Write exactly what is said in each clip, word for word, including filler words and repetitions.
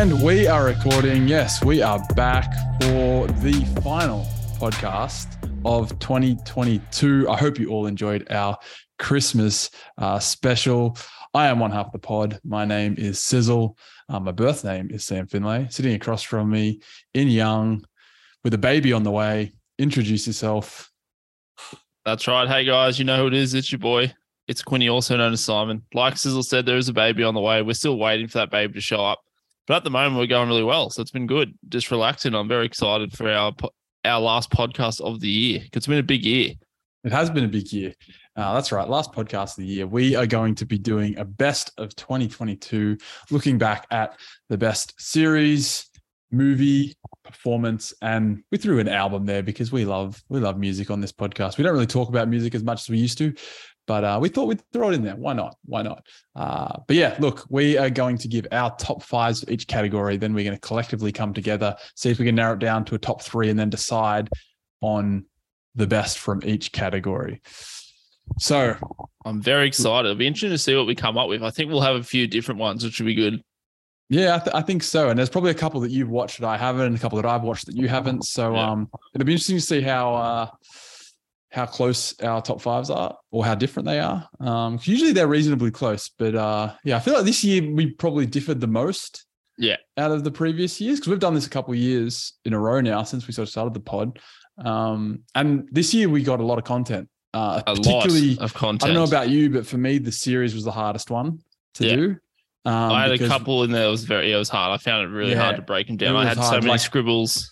And we are recording. Yes, we are back for the final podcast of twenty twenty-two. I hope you all enjoyed our Christmas uh, special. I am one half of the pod. My name is Sizzle. Um, my birth name is Sam Finlay. Sitting across from me in Young with a baby on the way. Introduce yourself. That's right. Hey, guys, you know who it is. It's your boy. It's Quinny, also known as Simon. Like Sizzle said, there is a baby on the way. We're still waiting for that baby to show up. But at the moment, we're going really well. So it's been good. Just relaxing. I'm very excited for our our last podcast of the year. It's been a big year. It has been a big year. Uh, that's right. Last podcast of the year. We are going to be doing a best of twenty twenty-two, looking back at the best series, movie, performance, and we threw an album there because we love we love music on this podcast. We don't really talk about music as much as we used to, but uh, we thought we'd throw it in there. Why not? Why not? Uh, but yeah, look, we are going to give our top fives for each category. Then we're going to collectively come together, see if we can narrow it down to a top three, and then decide on the best from each category. So I'm very excited. It'll be interesting to see what we come up with. I think we'll have a few different ones, which will be good. Yeah, I, th- I think so. And there's probably a couple that you've watched that I haven't, and a couple that I've watched that you haven't. So yeah. um, it'll be interesting to see how uh, how close our top fives are, or how different they are. Um, usually they're reasonably close, but uh, yeah, I feel like this year we probably differed the most. Yeah, out of the previous years, because we've done this a couple of years in a row now since we sort of started the pod. Um, and this year we got a lot of content. Uh, a particularly, lot of content. I don't know about you, but for me, the series was the hardest one to yeah. do. Um, I had because, a couple in there. It was very, it was hard. I found it really yeah, hard to break them down. I had hard. so many like, scribbles.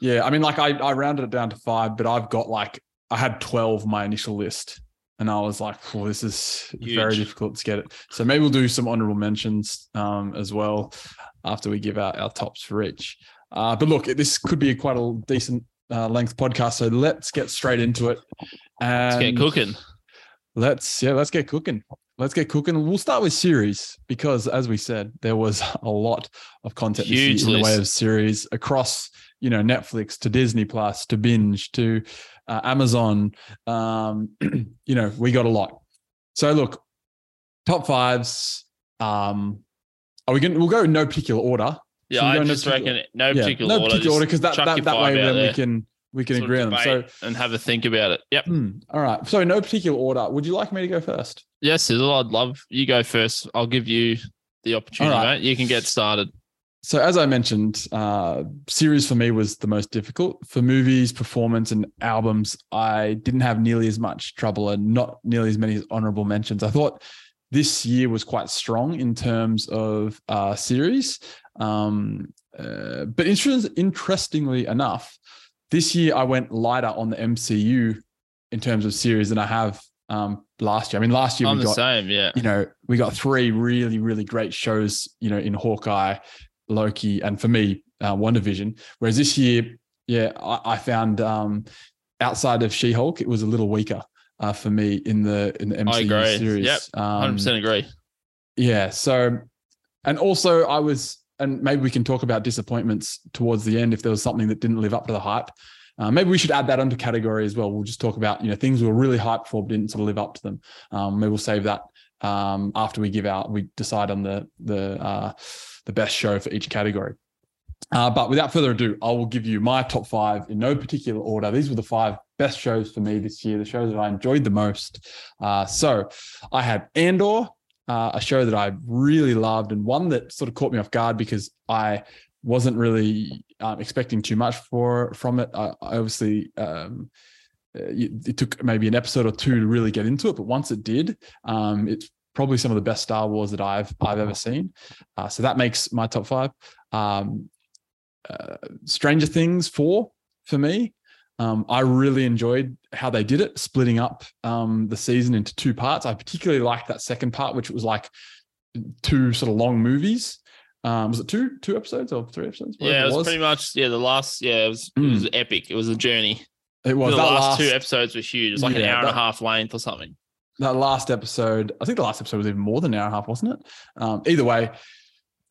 Yeah. I mean, like I, I rounded it down to five, but I've got like, I had twelve my initial list and I was like, oh, this is Huge. very difficult to get it. So maybe we'll do some honorable mentions um, as well after we give out our tops for each. Uh, but look, this could be a quite a decent uh, length podcast. So let's get straight into it. And let's get cooking. Let's, yeah, let's get cooking. Let's get cooking. We'll start with series because, as we said, there was a lot of content Huge in the way of series across, you know, Netflix to Disney Plus to Binge to uh, Amazon. Um, you know, we got a lot. So look, top fives. Um, are we gonna? We'll go in no particular order. Yeah, so I just no reckon it, no particular yeah, order. No particular order because that that, that way then there. we can. We can sort agree on them. So, and have a think about it. Yep. Mm, all right. So no particular order. Would you like me to go first? Yes, Sizzle. I'd love you go first. I'll give you the opportunity, right. mate. You can get started. So as I mentioned, uh, series for me was the most difficult. For movies, performance, and albums, I didn't have nearly as much trouble and not nearly as many honorable mentions. I thought this year was quite strong in terms of uh, series. Um, uh, but interest- interestingly enough, this year, I went lighter on the M C U in terms of series than I have um, last year. I mean, last year I'm we got, the same, yeah. you know, we got three really, really great shows, you know, in Hawkeye, Loki, and for me, uh, WandaVision. Whereas this year, yeah, I, I found um, outside of She-Hulk, it was a little weaker uh, for me in the in the M C U I agree. series. Yep, one hundred percent um, agree. Yeah. So, and also I was. And maybe we can talk about disappointments towards the end if there was something that didn't live up to the hype. Uh, maybe we should add that under category as well. We'll just talk about, you know, things we were really hyped for but didn't sort of live up to them. Um, maybe we'll save that um, after we give out, we decide on the the uh, the best show for each category. Uh, but without further ado, I will give you my top five in no particular order. These were the five best shows for me this year, the shows that I enjoyed the most. Uh, so I had Andor, Uh, a show that I really loved and one that sort of caught me off guard because I wasn't really um, expecting too much for from it. I, I obviously, um, it, it took maybe an episode or two to really get into it, but once it did, um, it's probably some of the best Star Wars that I've I've ever seen. Uh, so that makes my top five. Um, uh, Stranger Things four for me. Um, I really enjoyed how they did it, splitting up um, the season into two parts. I particularly liked that second part, which was like two sort of long movies. Um, was it two two episodes or three episodes? Yeah, it was, it was pretty much, yeah, the last, yeah, it was, mm. it was epic. It was a journey. It was. The that last, last two episodes were huge. It was like yeah, an hour that, and a half length or something. That last episode, I think the last episode was even more than an hour and a half, wasn't it? Um, either way,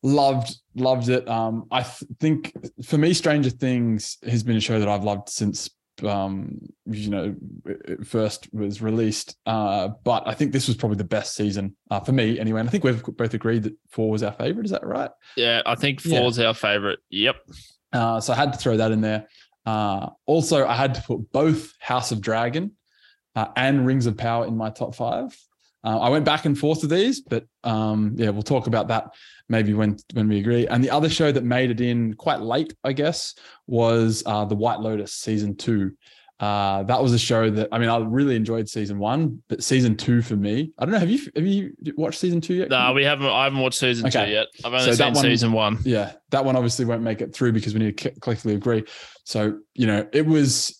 Loved, loved it. Um, I th- think for me, Stranger Things has been a show that I've loved since um, you know, it first was released. Uh, but I think this was probably the best season uh, for me anyway. And I think we've both agreed that four was our favorite. Is that right? Yeah, I think four's yeah. our favorite. Yep. Uh, so I had to throw that in there. Uh, also, I had to put both House of Dragon uh, and Rings of Power in my top five. Uh, I went back and forth with these, but um, yeah, we'll talk about that maybe when when we agree. And the other show that made it in quite late, I guess, was uh, The White Lotus season two. Uh, that was a show that, I mean, I really enjoyed season one, but season two for me, I don't know. Have you have you watched season two yet? No, we haven't. I haven't watched season okay. two yet. I've only so seen one, season one. Yeah, that one obviously won't make it through because we need to collectively agree. So, you know, it was.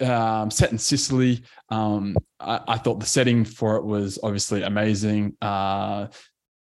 Um, set in Sicily. Um, I, I thought the setting for it was obviously amazing. Uh,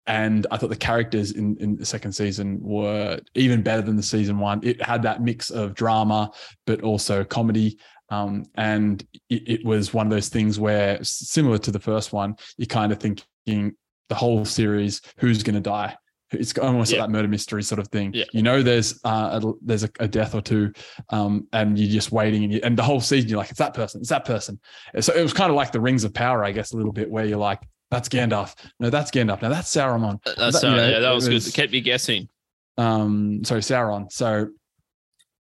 and I thought the characters in, in the second season were even better than the season one. It had that mix of drama, but also comedy. Um, and it, it was one of those things where, similar to the first one, you're kind of thinking the whole series, who's going to die? It's almost yeah. like that murder mystery sort of thing. Yeah. You know, there's uh, a, there's a, a death or two, um, and you're just waiting, and, you, and the whole season you're like, it's that person, it's that person. So it was kind of like the Rings of Power, I guess, a little bit, where you're like, that's Gandalf, no, that's Gandalf, now that's Sauron. That's that, uh, you know, yeah, that was, it was good. It kept you guessing. Um, sorry, Sauron. So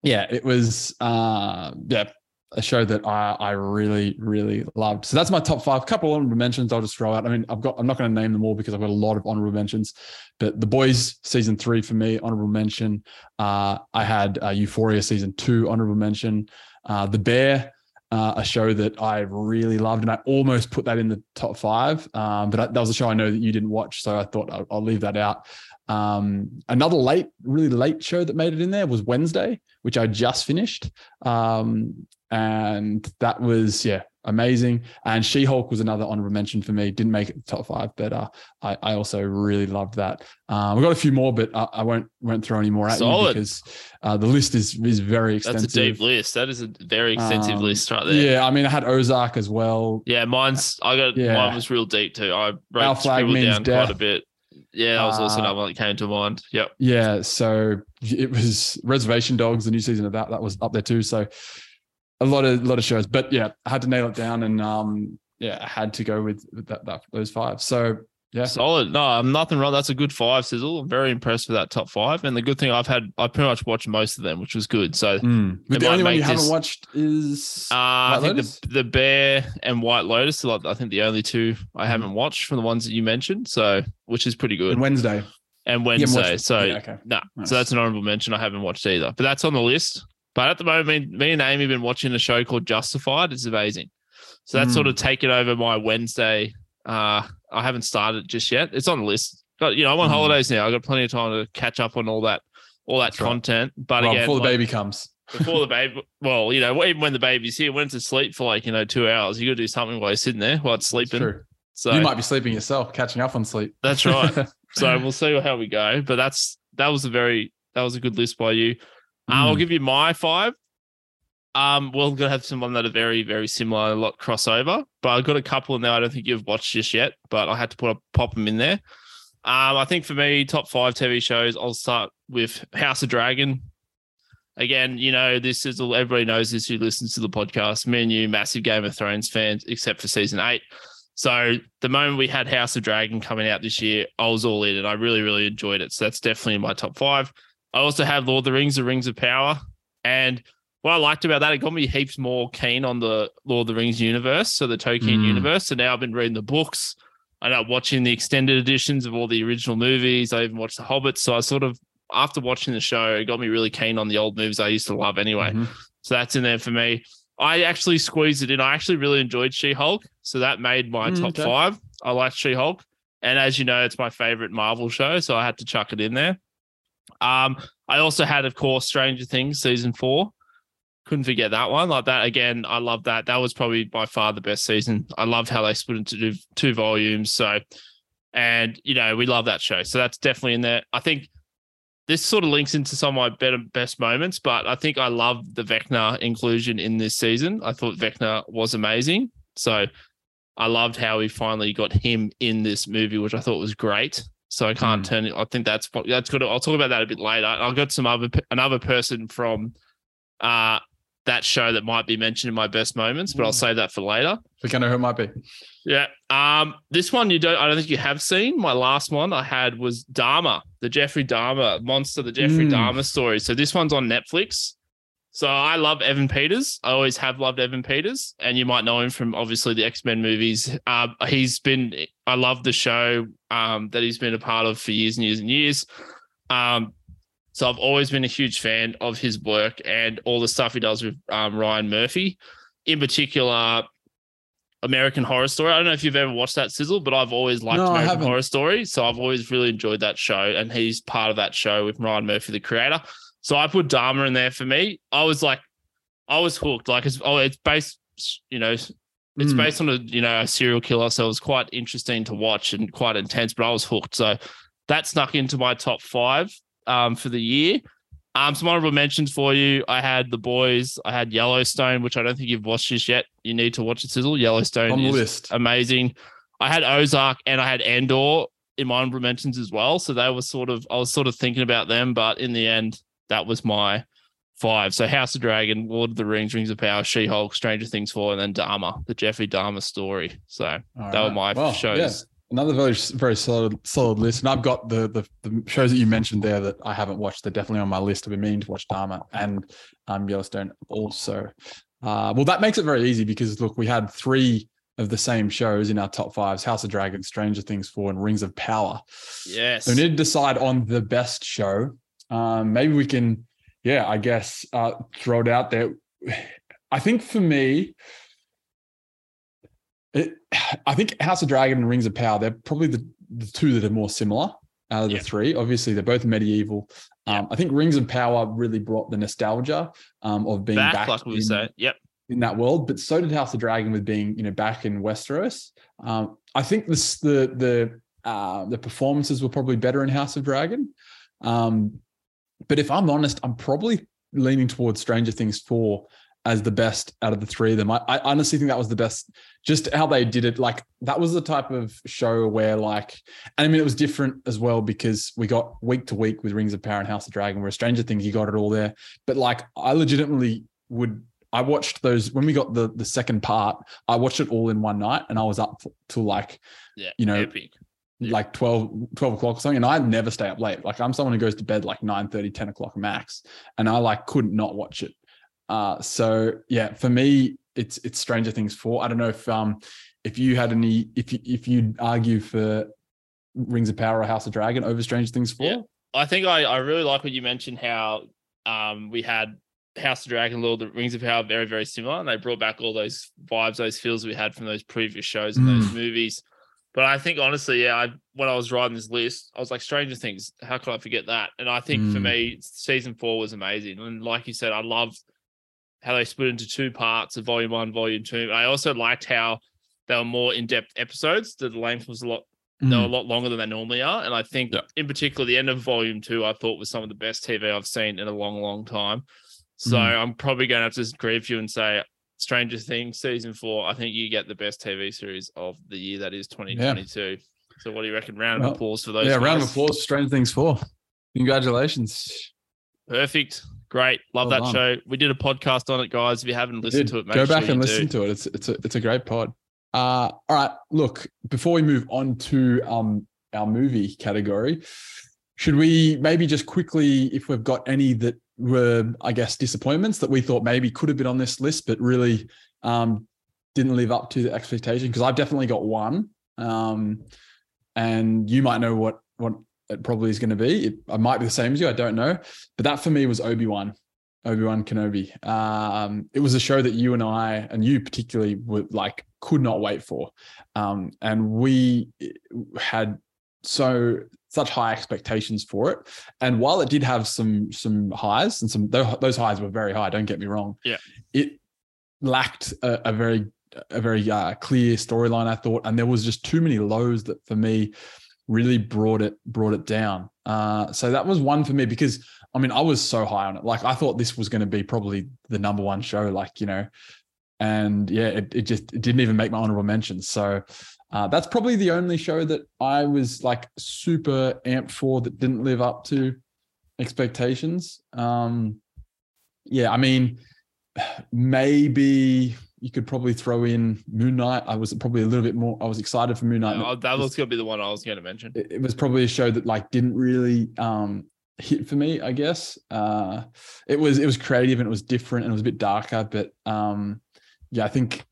yeah, it was uh, yeah, a show that I I really really loved. So that's my top five. A couple of honorable mentions I'll just throw out. I mean, I've got I'm not going to name them all because I've got a lot of honorable mentions. But The Boys season three for me, honorable mention. Uh, I had uh, Euphoria season two, honorable mention. Uh, The Bear, uh, a show that I really loved, and I almost put that in the top five. Um, but I, that was a show I know that you didn't watch, so I thought I'll, I'll leave that out. Um, another late, really late show that made it in there was Wednesday, which I just finished. Um, and that was, yeah, amazing. And She-Hulk was another honorable mention for me. Didn't make it the top five, but uh, I, I also really loved that. Uh, we've got a few more, but I, I won't won't throw any more at Solid. you because uh, the list is is very extensive. That's a deep list. That is a very extensive um, list right there. Yeah, I mean, I had Ozark as well. Yeah, mine's I got yeah. mine was real deep too. I wrote Our Flag Means down Death. Quite a bit. Yeah, that was also another one that came to mind. Yep. Yeah, so it was Reservation Dogs, the new season of that. That was up there too. So a lot of lot of shows. But yeah, I had to nail it down, and um, yeah, I had to go with that, that those five. So yeah. Solid. No, I'm nothing wrong. That's a good five, Sizzle. I'm very impressed with that top five. And the good thing, I've had, I pretty much watched most of them, which was good. So mm. but the only one you this, haven't watched is uh, I think the, the Bear and White Lotus. Like, I think the only two I mm. haven't watched from the ones that you mentioned. So, which is pretty good. And Wednesday. And Wednesday. Watched, so, yeah, okay. nah, nice. So that's an honorable mention. I haven't watched either, but that's on the list. But at the moment, me and Amy have been watching a show called Justified. It's amazing. So that's mm. sort of taken over my Wednesday. Uh, I haven't started just yet. It's on the list. But, you know, I'm on mm. holidays now. I've got plenty of time to catch up on all that, all that That's content. Right. But well, again, before like, the baby comes, before the baby, well, you know, even when the baby's here, went to sleep for like, you know, two hours, you got to do something while you're sitting there while it's sleeping. That's true. So you might be sleeping yourself, catching up on sleep. That's right. So we'll see how we go. But that's that was a very that was a good list by you. Mm. Uh, I'll give you my five. Um, we're going to have someone that are very, very similar, a lot crossover, but I've got a couple in there I don't think you've watched just yet, but I had to put a, pop them in there. Um, I think for me, top five T V shows, I'll start with House of Dragon. Again, you know, this is, everybody knows this who listens to the podcast, me and you, massive Game of Thrones fans, except for season eight. So the moment we had House of Dragon coming out this year, I was all in and I really, really enjoyed it. So that's definitely in my top five. I also have Lord of the Rings, The Rings of Power, and what I liked about that, it got me heaps more keen on the Lord of the Rings universe, so the Tolkien mm. universe. So now I've been reading the books. I know watching the extended editions of all the original movies. I even watched The Hobbit. So I sort of, after watching the show, it got me really keen on the old movies I used to love anyway. Mm-hmm. So that's in there for me. I actually squeezed it in. I actually really enjoyed She-Hulk. So that made my mm, top okay. five. I liked She-Hulk. And as you know, it's my favorite Marvel show. So I had to chuck it in there. Um, I also had, of course, Stranger Things season four. Couldn't forget that one. Like that, again, I love that. That was probably by far the best season. I love how they split into two, two volumes. So, and, you know, we love that show. So that's definitely in there. I think this sort of links into some of my better, best moments, but I think I love the Vecna inclusion in this season. I thought Vecna was amazing. So I loved how we finally got him in this movie, which I thought was great. So I can't mm. turn it. I think that's, that's good. I'll talk about that a bit later. I've got some other, another person from, uh, that show that might be mentioned in my best moments, but I'll save that for later. We kind of know who it might be. Yeah. Um, this one you don't I don't think you have seen. My last one I had was Dharma, the Jeffrey Dahmer monster, the Jeffrey mm. Dahmer story. So this one's on Netflix. So I love Evan Peters. I always have loved Evan Peters, and you might know him from obviously the X-Men movies. Uh, he's been I love the show um, that he's been a part of for years and years and years. Um So I've always been a huge fan of his work and all the stuff he does with um, Ryan Murphy, in particular, American Horror Story. I don't know if you've ever watched that, Sizzle, but I've always liked no, American Horror Story. So I've always really enjoyed that show, and he's part of that show with Ryan Murphy, the creator. So I put Dharma in there for me. I was like, I was hooked. Like it's oh, it's based, you know, it's mm. based on a you know a serial killer. So it was quite interesting to watch and quite intense. But I was hooked. So that snuck into my top five. Um, for the year. Um, some honorable mentions for you. I had The Boys. I had Yellowstone, which I don't think you've watched just yet. You need to watch it, Sizzle. Yellowstone on the is list. Amazing. I had Ozark and I had Andor in my honorable mentions as well. So they were sort of, I was sort of thinking about them, but in the end, that was my five. So House of Dragon, Lord of the Rings, Rings of Power, She-Hulk, Stranger Things four, and then Dharma, the Jeffrey Dahmer story. So All that right. were my well, shows. Yeah. Another very, very solid, solid list. And I've got the, the the shows that you mentioned there that I haven't watched. They're definitely on my list. I've been meaning to watch Dharma and um, Yellowstone also. Uh, well, that makes it very easy because, look, we had three of the same shows in our top fives, House of Dragon, Stranger Things four, and Rings of Power. Yes. So we need to decide on the best show. Um, maybe we can, yeah, I guess, uh, throw it out there. I think for me... It, I think House of Dragon and Rings of Power, they're probably the, the two that are more similar out of yeah. the three. Obviously, they're both medieval. Um, yeah. I think Rings of Power really brought the nostalgia um, of being back, back like we in, say. Yep. in that world, but so did House of Dragon with being, you know, back in Westeros. Um, I think this, the the uh, the performances were probably better in House of Dragon. Um, but if I'm honest, I'm probably leaning towards Stranger Things four as the best out of the three of them. I, I honestly think that was the best, just how they did it. Like that was the type of show where like, and I mean, it was different as well because we got week to week with Rings of Power and House of Dragon, where Stranger Things, you got it all there. But like, I legitimately would, I watched those when we got the the second part, I watched it all in one night and I was up till like, yeah, you know, epic. like twelve, twelve o'clock or something. And I never stay up late. Like I'm someone who goes to bed like nine thirty, ten o'clock max. And I like, couldn't not watch it. Uh, so yeah, for me, it's it's Stranger Things four. I don't know if um if you had any if you, if you'd argue for Rings of Power or House of Dragon over Stranger Things four. Yeah, I think I, I really like what you mentioned how um we had House of Dragon, Lord of the Rings of Power very very similar, and they brought back all those vibes, those feels we had from those previous shows and mm. those movies. But I think honestly, yeah, I, when I was writing this list, I was like, Stranger Things, how could I forget that? And I think mm. for me, season four was amazing, and like you said, I loved how they split into two parts of volume one, volume two. And I also liked how they were more in-depth episodes. The length was a lot, mm. they were a lot longer than they normally are. And I think yeah. in particular, the end of volume two, I thought was some of the best T V I've seen in a long, long time. So mm. I'm probably going to have to disagree with you and say Stranger Things season four, I think you get the best T V series of the year. That is twenty twenty-two. Yeah. So what do you reckon? Round well, of applause for those. Yeah, guys. Round of applause for Stranger Things four. Congratulations. Perfect. Great. Love well that show. We did a podcast on it, guys. If you haven't listened to it, make go back sure and listen do. to it. It's it's a, it's a great pod. Uh, all right. Look, before we move on to um our movie category, should we maybe just quickly, if we've got any that were, I guess, disappointments that we thought maybe could have been on this list, but really um didn't live up to the expectation? Because I've definitely got one. Um, and you might know what what. It probably is going to be. It, it might be the same as you. I don't know. But that for me was Obi-Wan, Obi-Wan Kenobi. Um, it was a show that you and I, and you particularly, were like, could not wait for. Um, and we had so such high expectations for it. And while it did have some some highs, and some those highs were very high, don't get me wrong. Yeah, it lacked a, a very a very uh, clear storyline, I thought, and there was just too many lows that for me really brought it brought it down. Uh, so that was one for me because, I mean, I was so high on it. Like, I thought this was going to be probably the number one show, like, you know, and yeah, it, it just it didn't even make my honorable mentions. So uh, that's probably the only show that I was, like, super amped for that didn't live up to expectations. Um, yeah, I mean, maybe you could probably throw in Moon Knight. I was probably a little bit more, I was excited for Moon Knight. Oh, that was going to be the one I was going to mention. It, it was probably a show that like didn't really um, hit for me, I guess. Uh, it was, it was creative and it was different and it was a bit darker, but um, yeah, I think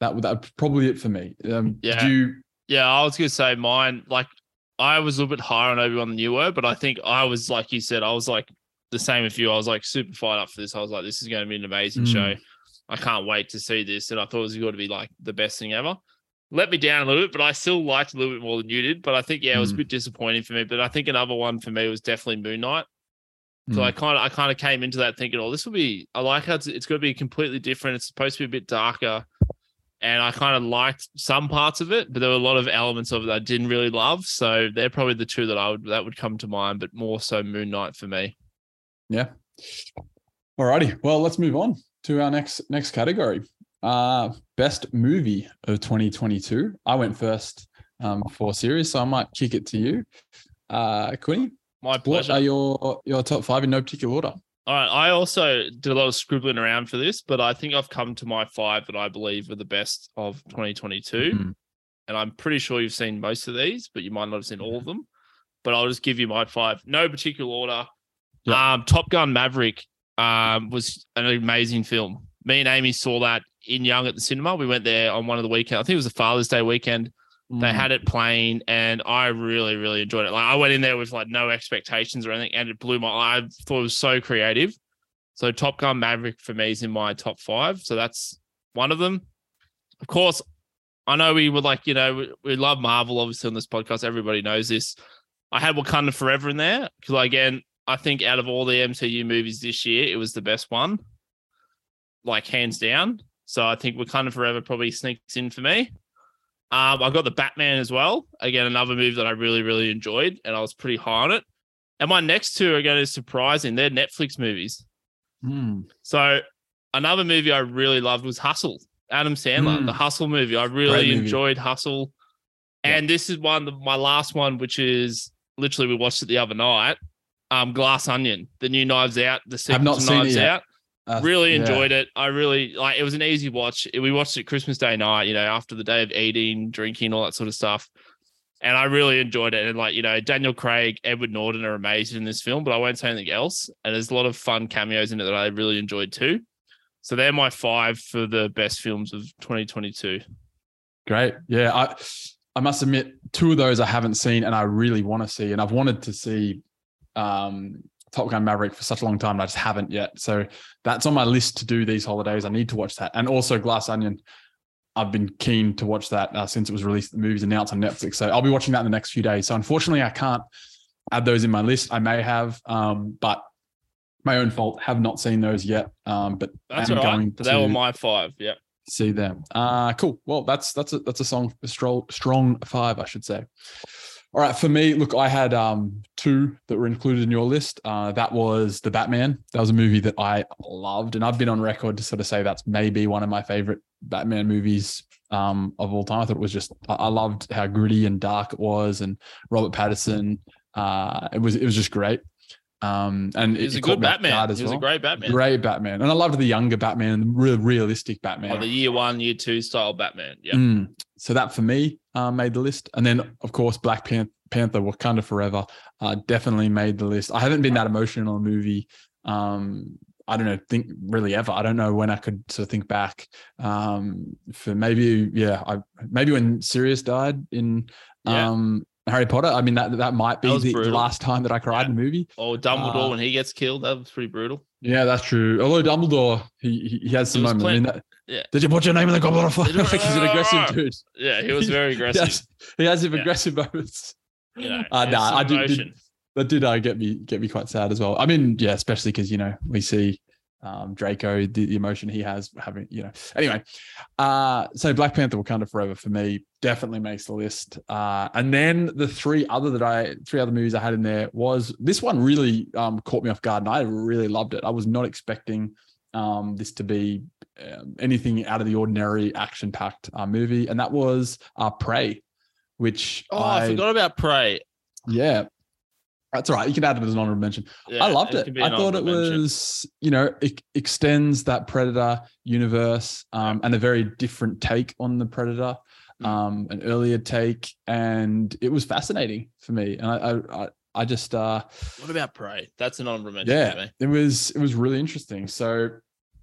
that would, that probably it for me. Um, yeah. Did you, yeah. I was going to say mine, like I was a little bit higher on Obi-Wan than you were, but I think I was, like you said, I was like the same as you. I was like super fired up for this. I was like, this is going to be an amazing mm. show. I can't wait to see this. And I thought it was going to be like the best thing ever. Let me down a little bit, but I still liked a little bit more than you did. But I think, yeah, it was mm. a bit disappointing for me. But I think another one for me was definitely Moon Knight. So mm. I kind of I kind of came into that thinking, oh, this will be, I like how it's, it's going to be completely different. It's supposed to be a bit darker. And I kind of liked some parts of it, but there were a lot of elements of it that I didn't really love. So they're probably the two that I would, that would come to mind, but more so Moon Knight for me. Yeah. All righty. Well, let's move on to our next next category. Uh, best movie of twenty twenty-two. I went first um, for series, so I might kick it to you. Uh, Quinny, my pleasure. What are your, your top five in no particular order? All right. I also did a lot of scribbling around for this, but I think I've come to my five that I believe are the best of twenty twenty-two. Mm-hmm. And I'm pretty sure you've seen most of these, but you might not have seen all of them. But I'll just give you my five. No particular order. Yeah. Um, Top Gun Maverick um, was an amazing film. Me and Amy saw that in Young at the cinema. We went there on one of the weekends. I think it was a Father's Day weekend. Mm. They had it playing, and I really, really enjoyed it. Like I went in there with like no expectations or anything, and it blew my eye. I thought it was so creative. So Top Gun Maverick for me is in my top five. So that's one of them. Of course, I know we were like, you know, we, we love Marvel, obviously, on this podcast. Everybody knows this. I had Wakanda Forever in there because, again, I think out of all the M C U movies this year, it was the best one, like hands down. So I think Wakanda Forever probably sneaks in for me. Um, I've got The Batman as well. Again, another movie that I really, really enjoyed, and I was pretty high on it. And my next two are going to be surprising. They're Netflix movies. Mm. So another movie I really loved was Hustle, Adam Sandler, mm. the Hustle movie. I really movie. enjoyed Hustle. Yeah. And this is one, my last one, which is literally we watched it the other night. Um, Glass Onion, the new Knives Out, the sequel to Knives Out. Uh, really enjoyed yeah. it. I really like. It was an easy watch. We watched it Christmas Day night, you know, after the day of eating, drinking, all that sort of stuff. And I really enjoyed it. And like, you know, Daniel Craig, Edward Norton are amazing in this film, but I won't say anything else. And there's a lot of fun cameos in it that I really enjoyed too. So they're my five for the best films of twenty twenty-two. Great, yeah. I I must admit, two of those I haven't seen, and I really want to see. And I've wanted to see. Um, Top Gun Maverick for such a long time, and I just haven't yet. So that's on my list to do these holidays. I need to watch that. And also Glass Onion. I've been keen to watch that uh, since it was released. The movie's announced on Netflix. So I'll be watching that in the next few days. So unfortunately, I can't add those in my list. I may have, um, but my own fault. Have not seen those yet. Um, but that's I'm all right. going they to were my five. Yeah. See them. Uh, cool. Well, that's that's a, that's a song a strong, strong five, I should say. All right, for me, look, I had um, two that were included in your list. Uh, that was The Batman. That was a movie that I loved, and I've been on record to sort of say that's maybe one of my favorite Batman movies um, of all time. I thought it was just, I loved how gritty and dark it was, and Robert Pattinson. Uh, it was it was just great. Um, and it was a good Batman. It was well. a great Batman. Great Batman, and I loved the younger Batman, the real realistic Batman, oh, the year one, year two style Batman. Yeah. Mm. So that for me uh, made the list, and then of course Black Panther, Panther Wakanda Forever, uh, definitely made the list. I haven't been that emotional in a movie. Um, I don't know, think really ever. I don't know when I could sort of think back. Um, for maybe yeah, I maybe when Sirius died in. Yeah. Um, Harry Potter. I mean, that that might be that the brutal. last time that I cried yeah. in a movie. Oh, Dumbledore uh, when he gets killed. That was pretty brutal. Yeah, that's true. Although Dumbledore, he he has some moments. I mean, that, yeah. Did you put your name in the Goblet of Fire? Like he's an aggressive dude. Yeah, he was very aggressive. He has, he has some yeah. aggressive moments. You know, uh, nah, I did, did, that did uh, get me get me quite sad as well. I mean, yeah, especially because, you know, we see um, Draco, the, the emotion he has having, you know. Anyway, uh, so Black Panther Wakanda Forever for me definitely makes the list. Uh, and then the three other that I, three other movies I had in there was, this one really um, caught me off guard and I really loved it. I was not expecting um, this to be um, anything out of the ordinary action-packed uh, movie. And that was uh, Prey, which Oh, I, I forgot about Prey. Yeah. That's all right. You can add it as an honorable mention. Yeah, I loved it. it. I thought it mention. was, you know, it extends that Predator universe um, and a very different take on the Predator, um, an earlier take, and it was fascinating for me. And I, I, I just. Uh, what about Prey? That's an honorable mention. Yeah, it was. It was really interesting. So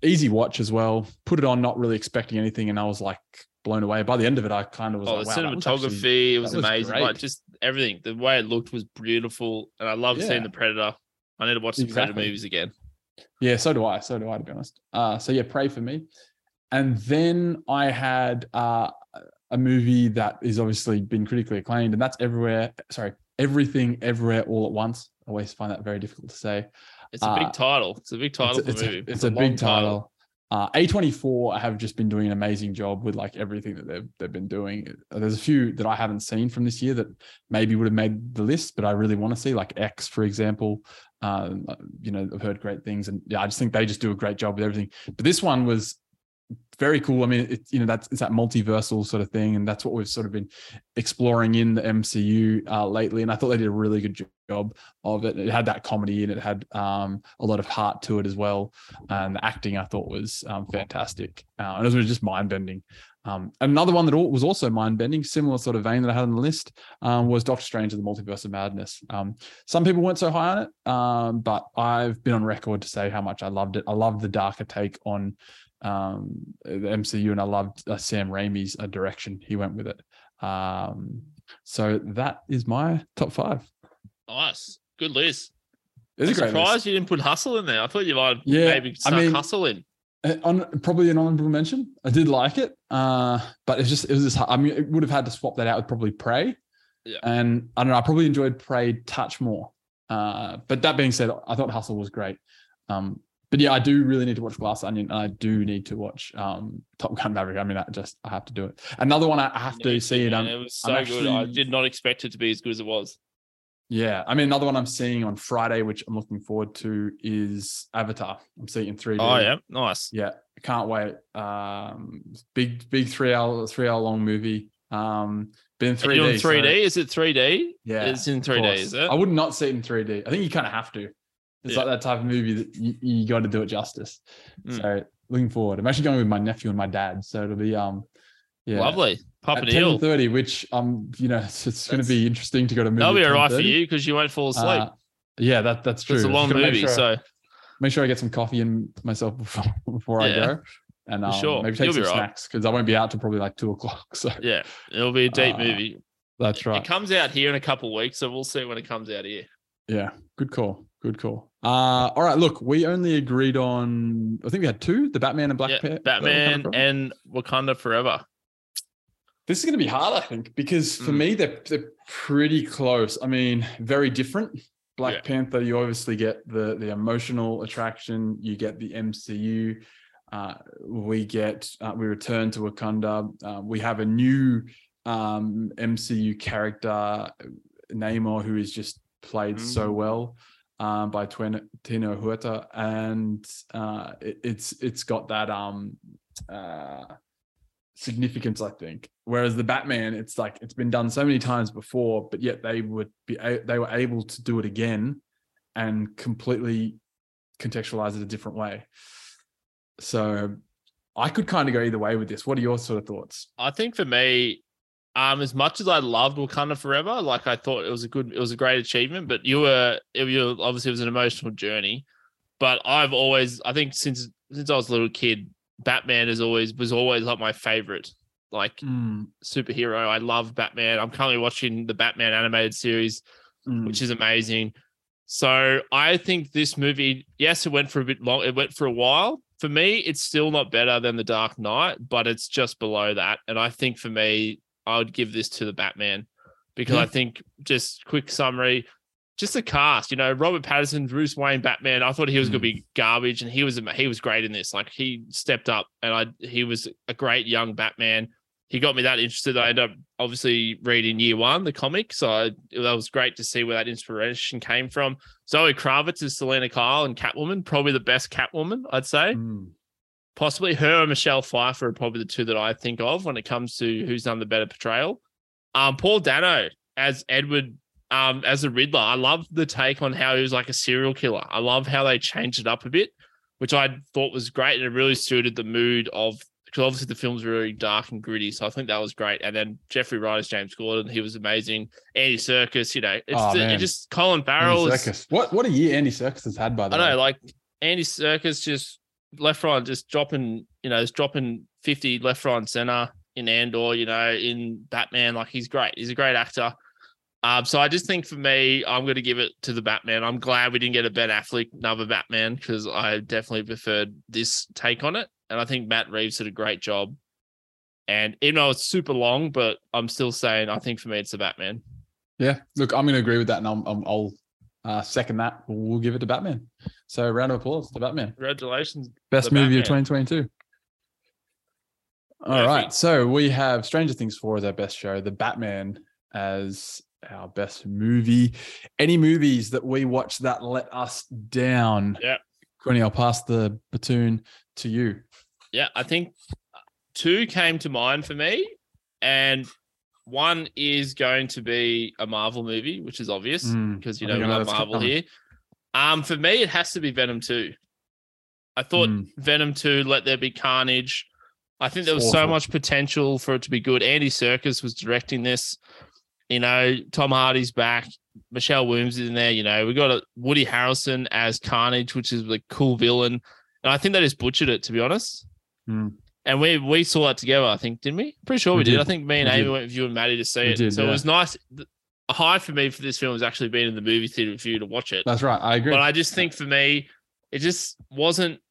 easy watch as well. Put it on, not really expecting anything, and I was like blown away. By the end of it, I kind of was. Oh, like, the wow, cinematography! Was actually, it was amazing. Was like just. Everything, the way it looked was beautiful, and I love yeah. seeing the Predator. I need to watch the exactly. Predator movies again. Yeah, so do I. So do I, to be honest. Uh, so yeah, Prey for me. And then I had uh, a movie that is obviously been critically acclaimed, and that's Everywhere. Sorry, Everything Everywhere All at Once. I always find that very difficult to say. It's a big uh, title. It's a big title for the movie. It's, it's a, a big title. Uh, A twenty-four have just been doing an amazing job with like everything that they've they've been doing. There's a few that I haven't seen from this year that maybe would have made the list, but I really want to see, like X, for example. Um, you know, I've heard great things, and yeah, I just think they just do a great job with everything. But this one was very cool. I mean, it's, you know, that's it's that multiversal sort of thing, and that's what we've sort of been exploring in the M C U uh, lately. And I thought they did a really good job. job of it. It had that comedy and it had um, a lot of heart to it as well. And the acting I thought was um, fantastic. Uh, and it was really just mind-bending. Um, another one that was also mind-bending, similar sort of vein that I had on the list, um, was Doctor Strange and the Multiverse of Madness. Um, some people weren't so high on it, um, but I've been on record to say how much I loved it. I loved the darker take on um, the M C U, and I loved uh, Sam Raimi's uh, direction he went with it. Um, so that is my top five. Nice. Good list. It's I'm a great surprised list. You didn't put Hustle in there. I thought you might yeah, maybe start I mean, Hustle in. On, probably an honorable mention. I did like it, uh, but it's just, it was just, I mean, it would have had to swap that out with probably Prey. Yeah. And I don't know, I probably enjoyed Prey touch more. Uh, but that being said, I thought Hustle was great. Um, but yeah, I do really need to watch Glass Onion, and I do need to watch um, Top Gun Maverick. I mean, I just, I have to do it. Another one I have yeah, to see. Man, it, it was so I'm actually, good. I did not expect it to be as good as it was. Yeah, I mean, another one I'm seeing on Friday, which I'm looking forward to, is Avatar. I'm seeing it in three D. Oh yeah, nice. Yeah, can't wait. Um, big, big three hour, three hour long movie. Um, been in three D. In three D? So... Is it three D? Yeah, it's in three D. Is it? I would not see it in three D. I think you kind of have to. It's yeah. like that type of movie that you, you got to do it justice. Mm. So looking forward. I'm actually going with my nephew and my dad, so it'll be um, yeah, lovely. At ten thirty, which um, you know, it's, it's going to be interesting to go to movie. That'll be all right for you because you won't fall asleep. Uh, yeah, that that's true. It's a long movie, make sure so I, make sure I get some coffee in myself before, before yeah. I go, and um, sure. maybe take You'll some be right. snacks because I won't be out till probably like two o'clock. So yeah, it'll be a deep uh, movie. That's right. It comes out here in a couple of weeks, so we'll see when it comes out here. Yeah, good call. Good call. Uh, all right, look, we only agreed on. I think we had two: the Batman and Black yeah, Panther. Batman Wakanda and Wakanda Forever. This is going to be hard, I think, because for mm. me, they're, they're pretty close. I mean, very different. Black yeah. Panther, you obviously get the, the emotional attraction. You get the M C U. Uh, we get, uh, we return to Wakanda. Uh, we have a new um, M C U character, Namor, who is just played mm. so well um, by Tino Huerta. And uh, it, it's it's got that... Um, uh, significance, I think. Whereas the Batman, it's like it's been done so many times before, but yet they would be they were able to do it again and completely contextualize it a different way. So I could kind of go either way with this. What are your sort of thoughts? I think for me, um, as much as I loved Wakanda Forever, like I thought it was a good, it was a great achievement. But you were, it, you were, obviously it was an emotional journey. But I've always, I think since since I was a little kid, Batman is always was always like my favorite, like mm. superhero. I love Batman. I'm currently watching the Batman animated series, mm. which is amazing. So I think this movie, yes, it went for a bit long. It went for a while. For me, it's still not better than The Dark Knight, but it's just below that. And I think for me, I would give this to the Batman because mm. I think just quick summary, just the cast, you know, Robert Pattinson, Bruce Wayne, Batman. I thought he was mm. going to be garbage, and he was he was great in this. Like he stepped up, and I he was a great young Batman. He got me that interested. I ended up obviously reading Year One, the comic, so I, that was great to see where that inspiration came from. Zoe Kravitz is Selena Kyle and Catwoman, probably the best Catwoman, I'd say. Mm. Possibly her and Michelle Pfeiffer are probably the two that I think of when it comes to who's done the better portrayal. Um, Paul Dano as Edward um, as a Riddler. I love the take on how he was like a serial killer. I love how they changed it up a bit, which I thought was great. And it really suited the mood of, because obviously the film's really dark and gritty. So I think that was great. And then Jeffrey Wright as James Gordon, he was amazing. Andy Serkis, you know, it's oh, the, it just Colin Farrell. Is, what what a year Andy Serkis has had, by the I way. I know, like Andy Serkis just left, right, just dropping, you know, just dropping fifty left, right, and center in Andor, you know, in Batman. Like, he's great. He's a great actor. Um, so I just think for me, I'm going to give it to the Batman. I'm glad we didn't get a Ben Affleck, another Batman, because I definitely preferred this take on it. And I think Matt Reeves did a great job. And even though it's super long, but I'm still saying I think for me it's the Batman. Yeah, look, I'm going to agree with that, and I'm, I'm, I'll uh, second that. We'll give it to Batman. So round of applause to Batman. Congratulations. Best movie Batman. Of twenty twenty-two. All yeah, right, so we have Stranger Things four as our best show, The Batman as our best movie. Any movies that we watch that let us down? Yeah. Quinny, I'll pass the platoon to you. Yeah, I think two came to mind for me, and one is going to be a Marvel movie, which is obvious mm, because, you know, we love Marvel here. Um, for me, it has to be Venom two. I thought mm. Venom two, Let There Be Carnage. I think there was so much potential for it to be good. Andy Serkis was directing this. You know, Tom Hardy's back. Michelle Williams is in there. You know, we got a Woody Harrelson as Carnage, which is the cool villain. And I think they just butchered it, to be honest. Mm. And we we saw that together, I think, didn't we? Pretty sure we, we did. did. I think me and we Amy did. went with you and Maddie to see we it. Did, so yeah. It was nice. A high for me for this film has actually been in the movie theater with you to watch it. That's right. I agree. But I just think for me, it just wasn't.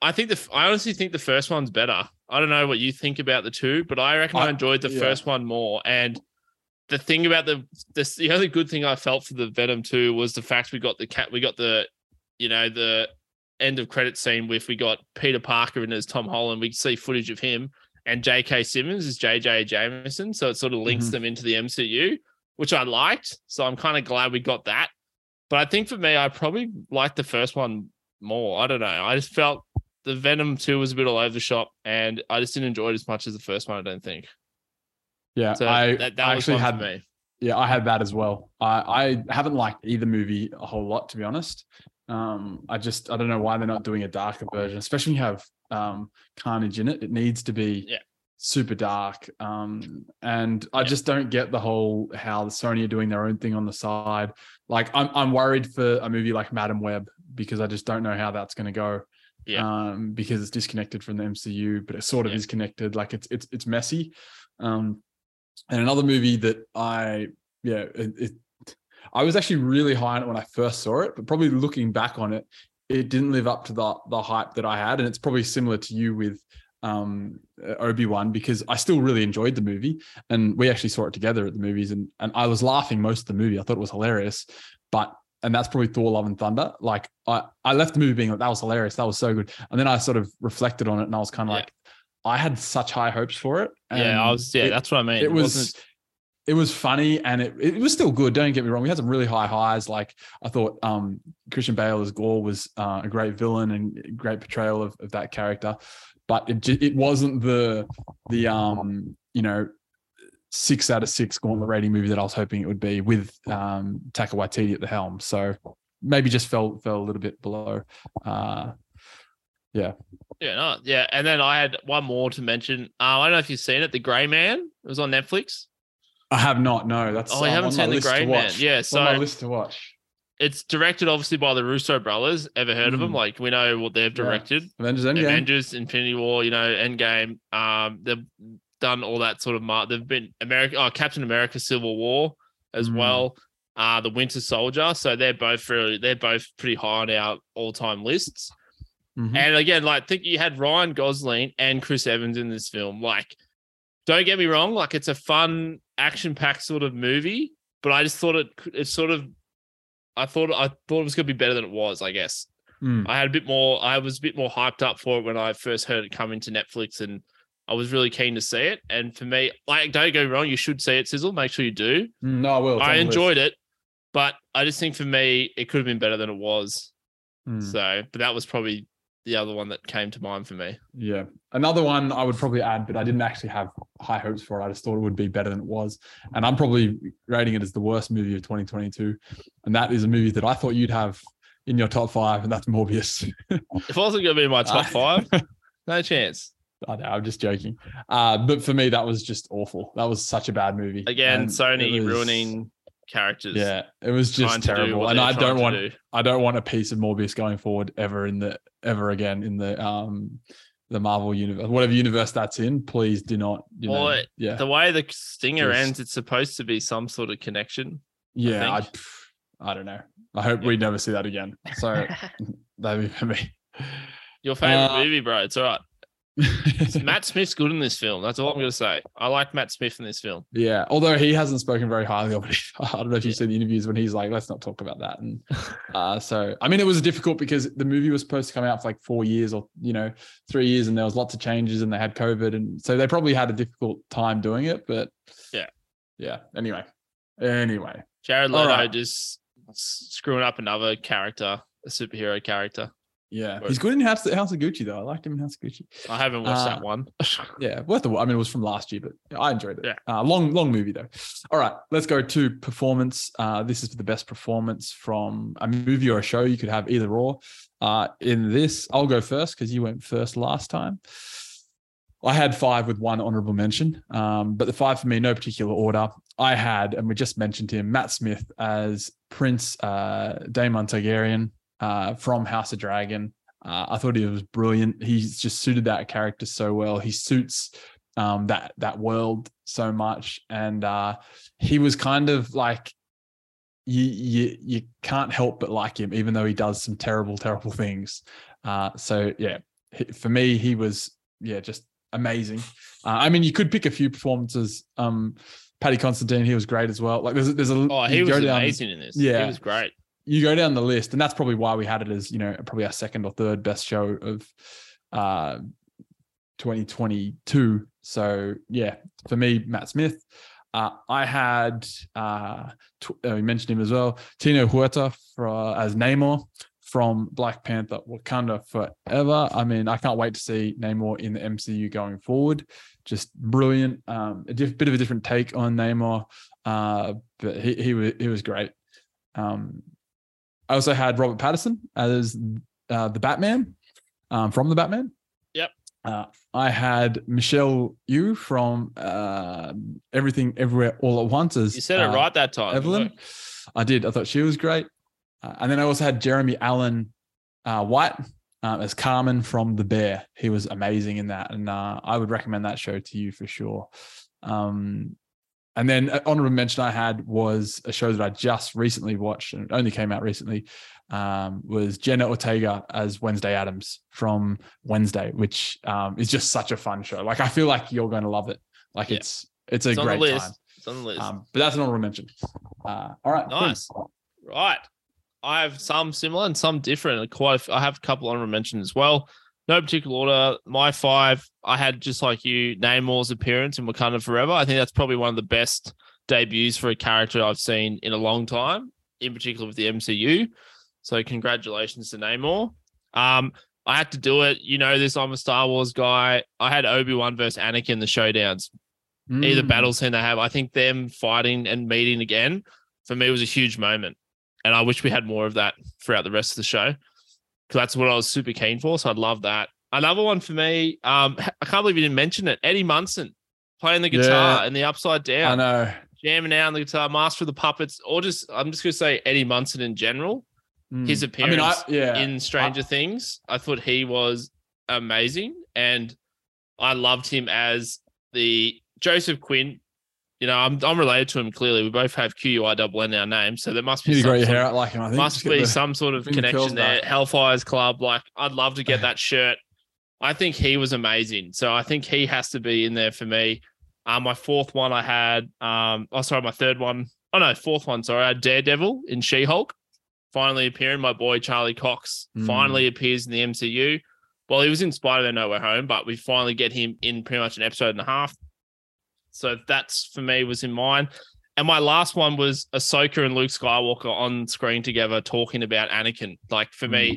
I think the I honestly think the first one's better. I don't know what you think about the two, but I reckon I, I enjoyed the yeah. first one more. And the thing about the this the only good thing I felt for the Venom two was the fact we got the cat we got the you know the end of credit scene with we got Peter Parker and as Tom Holland. We see footage of him, and J K Simmons is J J Jameson, so it sort of links mm-hmm. them into the M C U, which I liked. So I'm kind of glad we got that. But I think for me, I probably liked the first one more. I don't know. I just felt the Venom two was a bit all over the shop, and I just didn't enjoy it as much as the first one, I don't think. Yeah, so I, that, that I actually had me. Yeah, I had that as well. I, I haven't liked either movie a whole lot, to be honest. Um, I just I don't know why they're not doing a darker version, especially when you have um, Carnage in it. It needs to be yeah. super dark. Um, and I yeah. just don't get the whole how Sony are doing their own thing on the side. Like I'm I'm worried for a movie like Madame Web because I just don't know how that's going to go. Yeah. Um, because it's disconnected from the M C U, but it sort of yeah. is connected. Like it's it's it's messy. Um, and another movie that I yeah it, it I was actually really high on it when I first saw it, but probably looking back on it, it didn't live up to the the hype that I had, and it's probably similar to you with um, Obi-Wan because I still really enjoyed the movie, and we actually saw it together at the movies, and and I was laughing most of the movie. I thought it was hilarious, but. And that's probably Thor, Love and Thunder. Like I, I left the movie being like, that was hilarious. That was so good. And then I sort of reflected on it and I was kind of yeah. like, I had such high hopes for it. And yeah, I was, yeah, it, that's what I mean. It, it was, wasn't... it was funny and it, it was still good. Don't get me wrong. We had some really high highs. Like I thought um, Christian Bale as Gore was uh, a great villain and great portrayal of, of that character, but it it wasn't the, the, um, you know, six out of six Gauntlet rating movie that I was hoping it would be with um, Taika Waititi at the helm. So maybe just fell fell a little bit below. Uh, yeah. Yeah. No, yeah. And then I had one more to mention. Uh, I don't know if you've seen it. The Grey Man. It was on Netflix. I have not. No, that's oh, I haven't um, seen The Grey Man. Yeah. So on my list to watch. It's directed obviously by the Russo brothers. Ever heard mm. of them? Like we know what they've directed. Yeah. Avengers Endgame. Avengers, Infinity War, you know, Endgame. Um, the done all that sort of mark. They've been America, oh, Captain America, Civil War as mm. well. Uh, the Winter Soldier. So they're both really, they're both pretty high on our all-time lists. Mm-hmm. And again, like think you had Ryan Gosling and Chris Evans in this film. Like, don't get me wrong, like it's a fun action-packed sort of movie, but I just thought it it's sort of, I thought I thought it was gonna be better than it was, I guess. Mm. I had a bit more, I was a bit more hyped up for it when I first heard it come into Netflix and I was really keen to see it. And for me, like, don't go wrong, you should see it, Sizzle. Make sure you do. No, I will. I enjoyed it, but I just think for me, it could have been better than it was. Mm. So, but that was probably, the other one that came to mind for me. Yeah. Another one I would probably add, but I didn't actually have high hopes for it. I just thought it would be better than it was. And I'm probably rating it as the worst movie of twenty twenty-two. And that is a movie that I thought you'd have in your top five, and that's Morbius. If it wasn't going to be my top five, no chance. I know, I'm just joking. Uh, but for me, that was just awful. That was such a bad movie. Again, and Sony was ruining characters. Yeah, it was just terrible. And I don't want do. I don't want a piece of Morbius going forward ever in the ever again in the um the Marvel universe, whatever universe that's in. Please do not. You well, know, it, yeah. The way the stinger just ends, it's supposed to be some sort of connection. Yeah, I, I, I don't know. I hope yeah. we never see that again. So that'd be for me. Your favorite uh, movie, bro. It's all right. Matt Smith's good in this film. That's all I'm going to say. I like Matt Smith in this film. Yeah, although he hasn't spoken very highly of it. I don't know if you've yeah. seen the interviews when he's like, let's not talk about that. And uh, so, I mean, it was difficult because the movie was supposed to come out for like four years or, you know, three years, and there was lots of changes and they had COVID. And so they probably had a difficult time doing it, but yeah. Yeah. Anyway. Anyway. Jared Leto right. just screwing up another character, a superhero character. Yeah, he's good in House, House of Gucci, though. I liked him in House of Gucci. I haven't watched uh, that one. yeah, worth the. I mean, it was from last year, but I enjoyed it. Yeah. Uh, long, long movie, though. All right, let's go to performance. Uh, this is for the best performance from a movie or a show. You could have either or. Uh, in this, I'll go first because you went first last time. I had five with one honorable mention, um, but the five for me, no particular order. I had, and we just mentioned him, Matt Smith as Prince uh, Daemon Targaryen. Uh, from House of Dragon. Uh, I thought he was brilliant. He's just suited that character so well. He suits um, that that world so much. And uh, he was kind of like, you, you you can't help but like him, even though he does some terrible, terrible things. Uh, so, yeah, for me, he was, yeah, just amazing. Uh, I mean, you could pick a few performances. Um, Paddy Constantine, he was great as well. Like, there's, there's a... Oh, he was amazing down, in this. Yeah. He was great. You go down the list, and that's probably why we had it as, you know, probably our second or third best show of uh, twenty twenty-two. So, yeah, for me, Matt Smith. Uh, I had, uh, tw- uh, we mentioned him as well, Tino Huerta for, uh, as Namor from Black Panther, Wakanda Forever. I mean, I can't wait to see Namor in the M C U going forward. Just brilliant. Um, a diff- bit of a different take on Namor, uh, but he, he, w- he was great. Um, I also had Robert Pattinson as uh, the Batman um, from The Batman. Yep. Uh, I had Michelle Yeoh from uh, Everything Everywhere All at Once as you said it uh, right that time, Evelyn. Look. I did. I thought she was great. Uh, and then I also had Jeremy Allen uh, White uh, as Carmen from The Bear. He was amazing in that, and uh, I would recommend that show to you for sure. Um, And then an honorable mention I had was a show that I just recently watched and it only came out recently, um, was Jenna Ortega as Wednesday Addams from Wednesday, which um, is just such a fun show. Like, I feel like you're going to love it. Like, yeah. it's it's a it's great time. It's on the list. Um, but that's an honorable mention. Uh, all right. Nice. Cool. Right. I have some similar and some different. Quite. I have a couple honorable mentions as well. No particular order. My five, I had just like you, Namor's appearance in Wakanda Forever. I think that's probably one of the best debuts for a character I've seen in a long time, in particular with the M C U. So congratulations to Namor. Um, I had to do it. You know this, I'm a Star Wars guy. I had Obi-Wan versus Anakin, the showdowns. Mm. Either battle scene they have. I think them fighting and meeting again, for me, was a huge moment. And I wish we had more of that throughout the rest of the show, because that's what I was super keen for, so I'd love that. Another one for me, um, I can't believe you didn't mention it, Eddie Munson playing the guitar yeah, in the Upside Down. I know. Jamming out on the guitar, Master of the Puppets, or just, I'm just going to say Eddie Munson in general. Mm. His appearance I mean, I, yeah. in Stranger I, Things, I thought he was amazing, and I loved him as the Joseph Quinn. You know, I'm I'm related to him clearly. We both have Q U I N N in our name, so there must be you some sort, hair out like him, I think. Must be some sort of connection there. Hellfire's Club, like I'd love to get that shirt. I think he was amazing, so I think he has to be in there for me. Um, my fourth one I had, um, oh sorry, my third one, oh no, fourth one, sorry, I had Daredevil in She-Hulk, finally appearing. My boy Charlie Cox mm. finally appears in the M C U. Well, he was in Spider-Man No Way Home, but we finally get him in pretty much an episode and a half. So that's, for me, was in mine. And my last one was Ahsoka and Luke Skywalker on screen together talking about Anakin. Like, for me,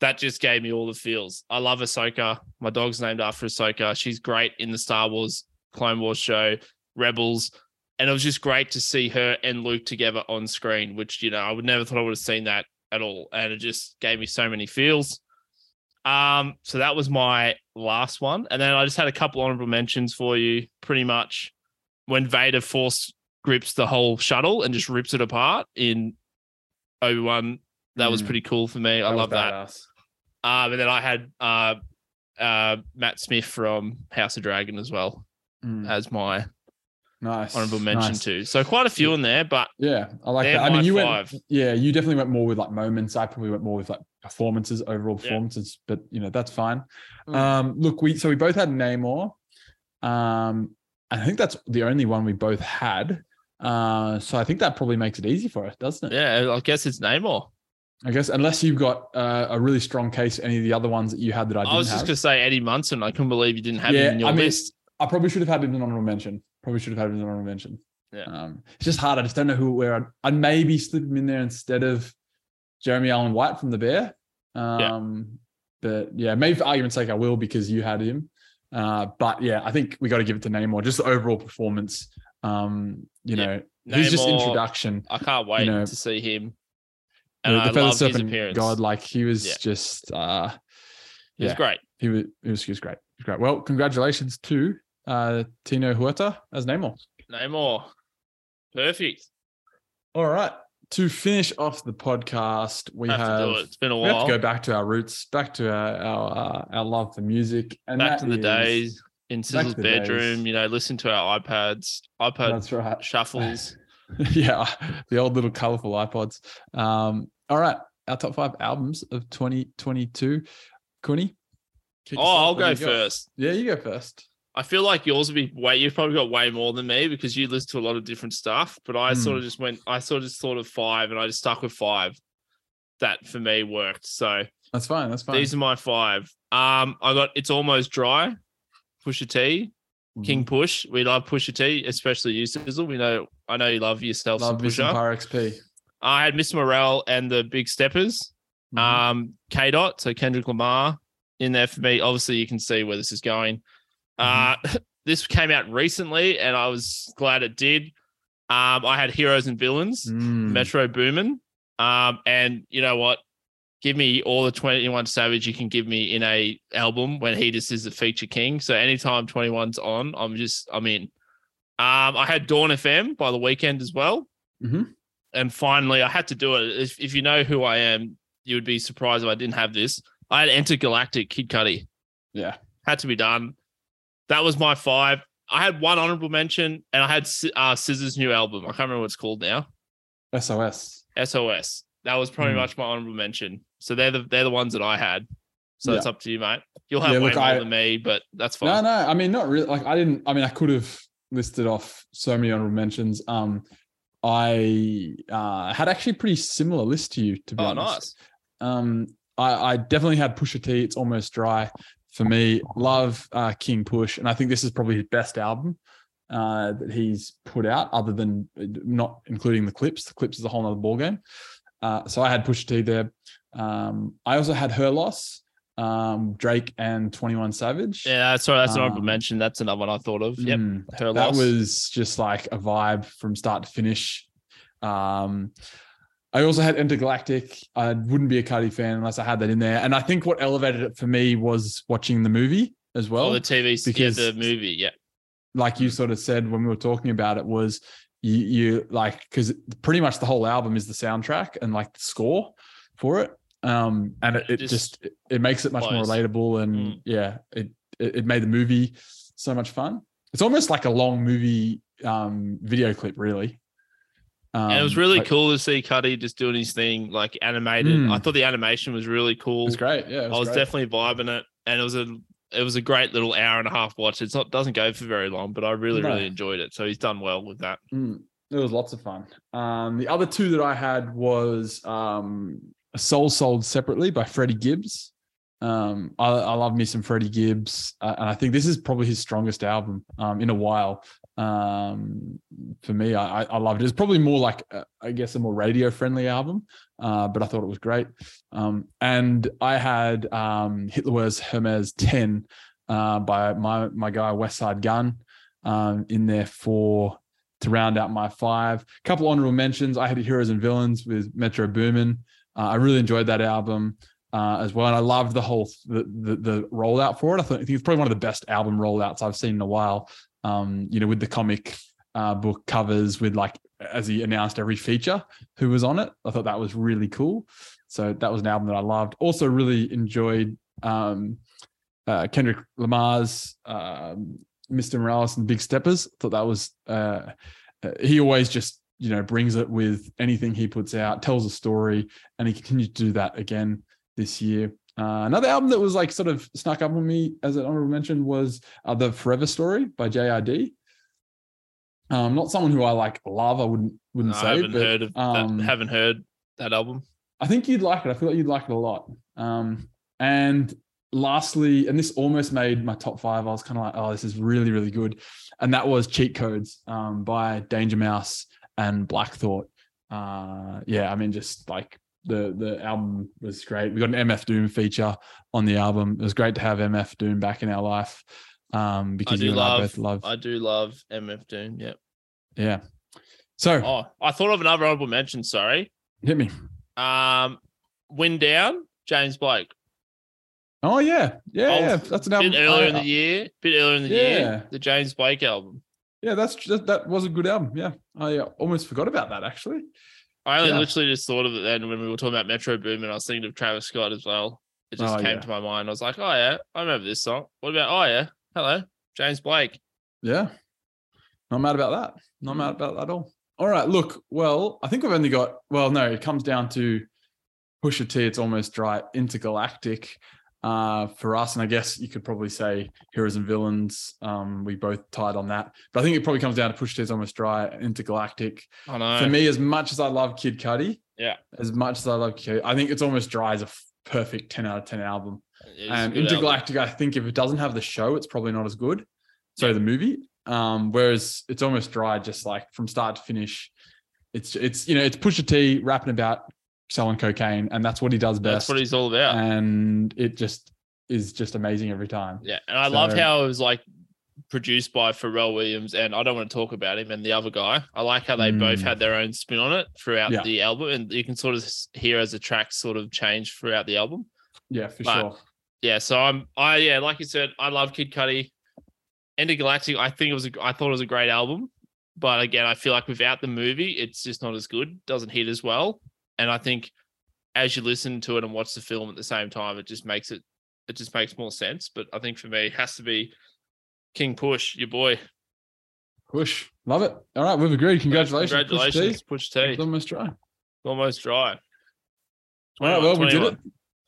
that just gave me all the feels. I love Ahsoka. My dog's named after Ahsoka. She's great in the Star Wars, Clone Wars show, Rebels. And it was just great to see her and Luke together on screen, which, you know, I would never thought I would have seen that at all. And it just gave me so many feels. Um, so that was my last one. And then I just had a couple honorable mentions for you. Pretty much when Vader force grips the whole shuttle and just rips it apart in Obi-Wan, that mm. was pretty cool for me. That I love that. Um, and then I had uh, uh, Matt Smith from House of Dragon as well mm. as my... Nice. Honorable mention nice. too. So quite a few in there, but yeah, I like that. I mean, you five. went, yeah, you definitely went more with like moments. I probably went more with like performances, overall performances, yeah. but you know, that's fine. Mm. Um, look, we, so we both had Namor. Um, I think that's the only one we both had. Uh, so I think that probably makes it easy for us, doesn't it? Yeah. I guess it's Namor. I guess, unless you've got uh, a really strong case, any of the other ones that you had that I didn't have. I was just going to say Eddie Munson. I couldn't believe you didn't have yeah, him in your I mean, list. I probably should have had him in honorable mention. Probably should have had an honorable mention. Yeah. Um, it's just hard. I just don't know who where I'd, I'd maybe slip him in there instead of Jeremy Allen White from The Bear. Um, yeah. But yeah, maybe for argument's sake, I will because you had him. Uh, but yeah, I think we got to give it to Namor. Just the overall performance. Um, you yeah. know, he's just introduction. I can't wait you know, to see him. And you know, I the love Serpent his appearance. God, like he was yeah. just. Uh, yeah. He was great. He was. He was, he was great. He was great. Well, congratulations to. Uh, Tino Huerta as Namor. Namor. Perfect. All right. To finish off the podcast, we have, have to do it. It's been a while. We have to go back to our roots, back to our our, uh, our love for music. And back to the is, days in Sizzle's bedroom, days. you know, listen to our iPads, iPod That's right. shuffles. yeah, the old little colourful iPods. Um, all right. Our top five albums of twenty twenty-two. Quinny? Oh, I'll go first. Go? Yeah, you go first. I feel like yours would be way, you've probably got way more than me because you listen to a lot of different stuff, but I mm. sort of just went, I sort of just thought of five and I just stuck with five that for me worked. So that's fine. That's fine. These are my five. Um, I got, It's Almost Dry, Pusha T, mm. King Push. We love Pusha T, especially you, Sizzle. We know, I know you love yourself. Love Pusha. Some Power X P. I had Miss Morrell and the Big Steppers, mm. um, K Dot. So Kendrick Lamar in there for me. Obviously you can see where this is going. Uh, this came out recently and I was glad it did. Um, I had Heroes and Villains, mm. Metro Boomin. Um, and you know what? Give me all the twenty-one Savage you can give me in a album when he just is the feature king. So anytime twenty-one's on, I'm just, I'm in. Um, I had Dawn F M by The Weeknd as well. Mm-hmm. And finally, I had to do it. If, if you know who I am, you would be surprised if I didn't have this. I had Intergalactic, Kid Cudi. Yeah. Had to be done. That was my five. I had one honorable mention, and I had uh, S Z A's new album. I can't remember what it's called now. S O S. S O S. That was pretty mm. much my honorable mention. So they're the they're the ones that I had. So yeah. It's up to you, mate. You'll have yeah, way look, more I, than me, but that's fine. No, no. I mean, not really. Like I didn't. I mean, I could have listed off so many honorable mentions. Um, I uh, had actually a pretty similar list to you, to be oh, honest. Nice. Um, I, I definitely had Pusha T. It's Almost Dry. For me, love uh, King Push, and I think this is probably his best album uh, that he's put out, other than not including the clips. The clips is a whole other ballgame. Uh, so I had Pusha T there. Um, I also had Her Loss, um, Drake and twenty-one Savage. Yeah, sorry, that's um, not what I mentioned. That's another one I thought of. Yep, mm, Her Loss. That was just like a vibe from start to finish. Um, I also had Intergalactic. I wouldn't be a Cardi fan unless I had that in there. And I think what elevated it for me was watching the movie as well. Oh, the T V, because yeah, the movie, yeah. Like you sort of said when we were talking about it was you, you like, because pretty much the whole album is the soundtrack and like the score for it. Um, and it, it just, just it, it makes it much close. more relatable. And mm. yeah, it, it made the movie so much fun. It's almost like a long movie um, video clip, really. Um, and it was really like, cool to see Cudi just doing his thing, like animated. Mm, I thought the animation was really cool. It was great. Yeah, it was I was great. definitely vibing it, and it was a it was a great little hour and a half watch. It's not doesn't go for very long, but I really no. really enjoyed it. So he's done well with that. Mm, it was lots of fun. Um, the other two that I had was um, "A Soul Sold Separately" by Freddie Gibbs. Um, I, I love me some Freddie Gibbs, uh, and I think this is probably his strongest album um, in a while. Um, for me, I, I loved it. It's probably more like, uh, I guess, a more radio-friendly album, uh, but I thought it was great. Um, and I had um, Hitler's Hermes ten uh, by my my guy Westside Gunn um, in there for to round out my five. A couple honorable mentions. I had Heroes and Villains with Metro Boomin. Uh, I really enjoyed that album. Uh, as well, and I loved the whole the, the the rollout for it. I think it's probably one of the best album rollouts I've seen in a while. Um, you know, with the comic uh, book covers, with like as he announced every feature who was on it. I thought that was really cool. So that was an album that I loved. Also, really enjoyed um, uh, Kendrick Lamar's uh, Mister Morales and Big Steppers. I thought that was uh, he always just you know brings it with anything he puts out, tells a story, and he continued to do that again this year. Uh, another album that was like sort of snuck up on me as an honorable mention was uh, The Forever Story by J R D. Um, not someone who I like love, I wouldn't wouldn't no, say. I haven't, but, heard of um, that, haven't heard that album. I think you'd like it. I feel like you'd like it a lot. Um, and lastly, and this almost made my top five, I was kind of like, oh, this is really, really good. And that was Cheat Codes um, by Danger Mouse and Black Thought. Uh, yeah, I mean, just like, The the album was great. We got an M F Doom feature on the album. It was great to have M F Doom back in our life. Um, because I do you and love, I both love. I do love M F Doom. Yep. Yeah. So. Oh, I thought of another honorable mention. Sorry. Hit me. Um, Wind Down, James Blake. Oh yeah, yeah, oh, yeah. That's an album. Bit earlier in the year. Bit earlier in the yeah. year. The James Blake album. Yeah, that's that was a good album. Yeah, I almost forgot about that actually. I only yeah. literally just thought of it then when we were talking about Metro Boomin. I was thinking of Travis Scott as well. It just oh, came yeah. to my mind. I was like, oh, yeah, I remember this song. What about, oh, yeah, hello, James Blake. Yeah. Not mad about that. Not mad about that at all. All right, look, well, I think we've only got, well, no, it comes down to Pusha T, It's Almost Dry, Intergalactic uh, for us. And I guess you could probably say Heroes and Villains. Um, we both tied on that. But I think it probably comes down to Pusha T, It's Almost Dry, Intergalactic. I know. For me, as much as I love Kid Cudi, yeah, as much as I love Kid Cudi, I think It's Almost Dry is a perfect ten out of ten album. And um, Intergalactic, album. I think if it doesn't have the show, it's probably not as good. So yeah. the movie. Um, whereas It's Almost Dry, just like from start to finish, it's it's you know, it's Pusha T rapping about selling cocaine, and that's what he does best. That's what he's all about. And it just is just amazing every time. Yeah. And I so, loved how it was like produced by Pharrell Williams, and I don't want to talk about him and the other guy. I like how they mm. both had their own spin on it throughout yeah. the album. And you can sort of hear as the tracks sort of change throughout the album. Yeah, for but, sure. Yeah. So I'm, I, yeah, like you said, I love Kid Cudi. Intergalactic, I think it was, a, I thought it was a great album. But again, I feel like without the movie, it's just not as good, doesn't hit as well. And I think as you listen to it and watch the film at the same time, it just makes it, it just makes more sense. But I think for me, it has to be King Push, your boy. Push. Love it. All right. We've agreed. Congratulations. Congratulations. Push T. Push T. It's almost dry. It's almost dry. All right. Well, we did it.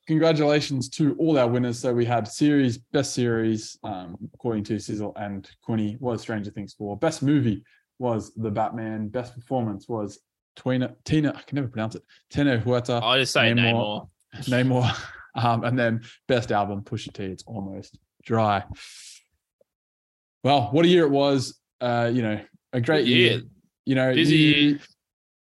Congratulations to all our winners. So we had series, best series, um, according to Sizzle and Quinny, was Stranger Things four. Best movie was The Batman. Best performance was Twina, Tina, I can never pronounce it. Teno Huerta. I just say Namor. Namor. Namor. Um, and then best album, Pusha T, It's Almost Dry. Well, what a year it was. Uh, you know, a great year. year. You know, busy you,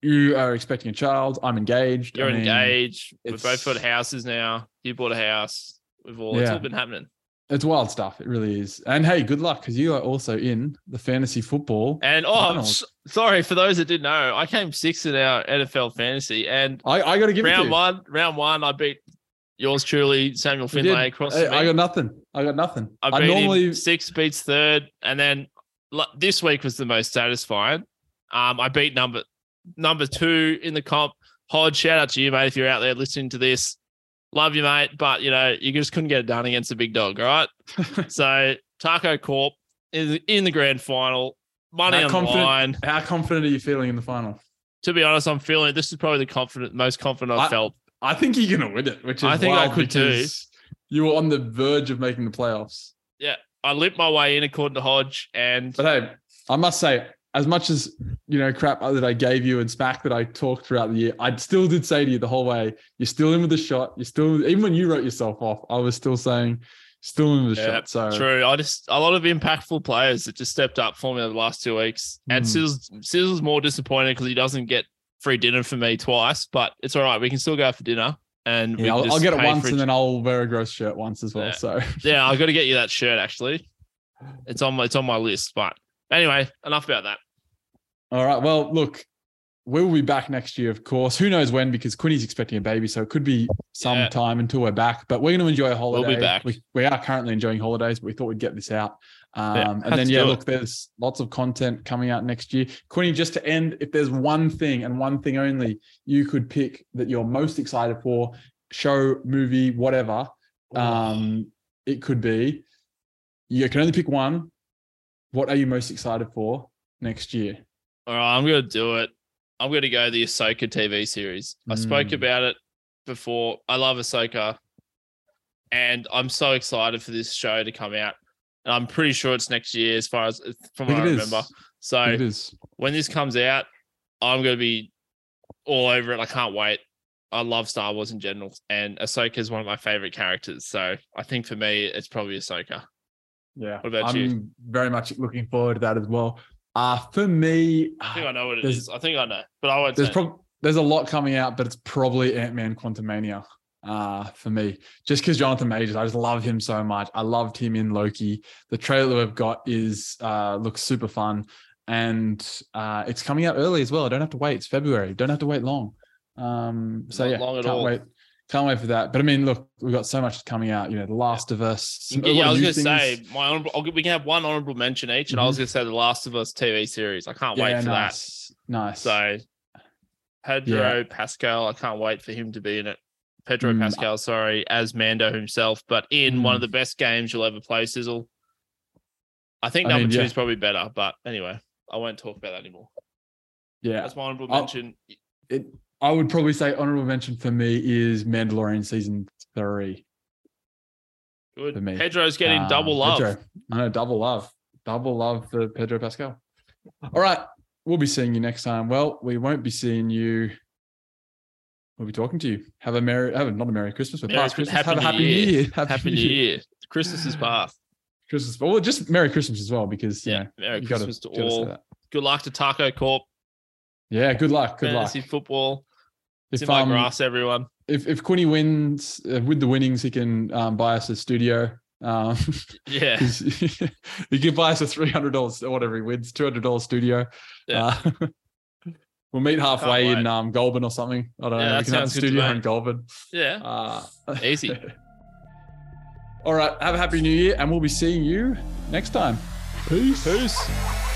you are expecting a child. I'm engaged. You're I mean, engaged. We've both got houses now. You bought a house. We've all, yeah. It's all been happening. It's wild stuff. It really is. And hey, good luck because you are also in the fantasy football. And oh, s- sorry for those that didn't know, I came sixth in our N F L fantasy. And I, I got to give round it to one, round one, I beat yours truly, Samuel Finlay. Across hey, I got nothing. I got nothing. I, I normally sixth beats third, and then this week was the most satisfying. Um, I beat number number two in the comp. Hod, shout out to you, mate. If you're out there listening to this. Love you, mate, but, you know, you just couldn't get it done against the big dog, right? So, Taco Corp is in the grand final. Money how on confident, the line. How confident are you feeling in the final? To be honest, I'm feeling this is probably the confident, most confident I've I, felt. I think you're going to win it, which is I think I could too. You were on the verge of making the playoffs. Yeah, I limped my way in according to Hodge. And But, hey, I must say, as much as you know, crap that I gave you and smack that I talked throughout the year, I still did say to you the whole way, you're still in with the shot. You're still, even when you wrote yourself off, I was still saying, still in with the yeah, shot. So true. I just, a lot of impactful players that just stepped up for me over the last two weeks. And mm. Sizzle's, Sizzle's more disappointed because he doesn't get free dinner for me twice, but it's all right. We can still go out for dinner. And yeah, I'll, I'll get it once and then I'll wear a gross shirt once as well. Yeah. So yeah, I've got to get you that shirt actually. It's on my, it's on my list, but anyway, enough about that. All right. Well, look, we'll be back next year, of course. Who knows when, because Quinny's expecting a baby, so it could be some yeah. time until we're back, but we're going to enjoy a holiday. We'll be back. We, we are currently enjoying holidays, but we thought we'd get this out. Um, yeah, and then, yeah, look, there's lots of content coming out next year. Quinny, just to end, if there's one thing and one thing only you could pick that you're most excited for, show, movie, whatever um, it could be, you can only pick one. What are you most excited for next year? All right, I'm going to do it. I'm going to go the Ahsoka T V series. Mm. I spoke about it before. I love Ahsoka, and I'm so excited for this show to come out. And I'm pretty sure it's next year as far as from what I remember. Is. So it is. When this comes out, I'm going to be all over it. I can't wait. I love Star Wars in general, and Ahsoka is one of my favorite characters. So I think for me, it's probably Ahsoka. Yeah. What about I'm you? I'm very much looking forward to that as well. Uh, for me... I think I know what it is. I think I know, but I won't there's say prob- There's a lot coming out, but it's probably Ant-Man Quantumania. Uh, for me, just because Jonathan Majors, I just love him so much. I loved him in Loki. The trailer we've got is uh, looks super fun, and uh, it's coming out early as well. I don't have to wait. It's February. Don't have to wait long. Um, so Not yeah, long at can't all. wait. Can't wait for that. But I mean, look, we've got so much coming out. You know, The Last of Us. Some, yeah, yeah I was going to say my honorable. I'll, we can have one honorable mention each, and mm-hmm. I was going to say The Last of Us T V series. I can't yeah, wait for nice. that. Nice. So Pedro yeah. Pascal, I can't wait for him to be in it. Pedro mm. Pascal, sorry, as Mando himself, but in mm. one of the best games you'll ever play, Sizzle. I think number I mean, two yeah. is probably better, but anyway, I won't talk about that anymore. Yeah. That's my honorable mention. It, I would probably say honorable mention for me is Mandalorian season three. Good. For me. Pedro's getting uh, double love. Pedro. I know, double love. Double love for Pedro Pascal. All right. We'll be seeing you next time. Well, we won't be seeing you. We'll be talking to you. Have a merry, have a, not a merry Christmas, but merry past Christmas. Have a happy New Year. Happy, happy New Year. Year. Christmas is past. Christmas, well, just merry Christmas as well, because you yeah, know, merry you Christmas gotta, to all. Good luck to Taco Corp. Yeah, good luck. Good Fantasy luck. Football. It's if, in my um, grass, everyone. If if Quinny wins uh, with the winnings, he can um, buy us a studio. Um, yeah, he can buy us a three hundred dollars or whatever he wins, two hundred dollars studio. Yeah. Uh, We'll meet halfway in um, Goulburn or something. I don't yeah, know. We can have a studio in Goulburn. Yeah. Uh, Easy. All right. Have a happy New Year, and we'll be seeing you next time. Peace. Peace.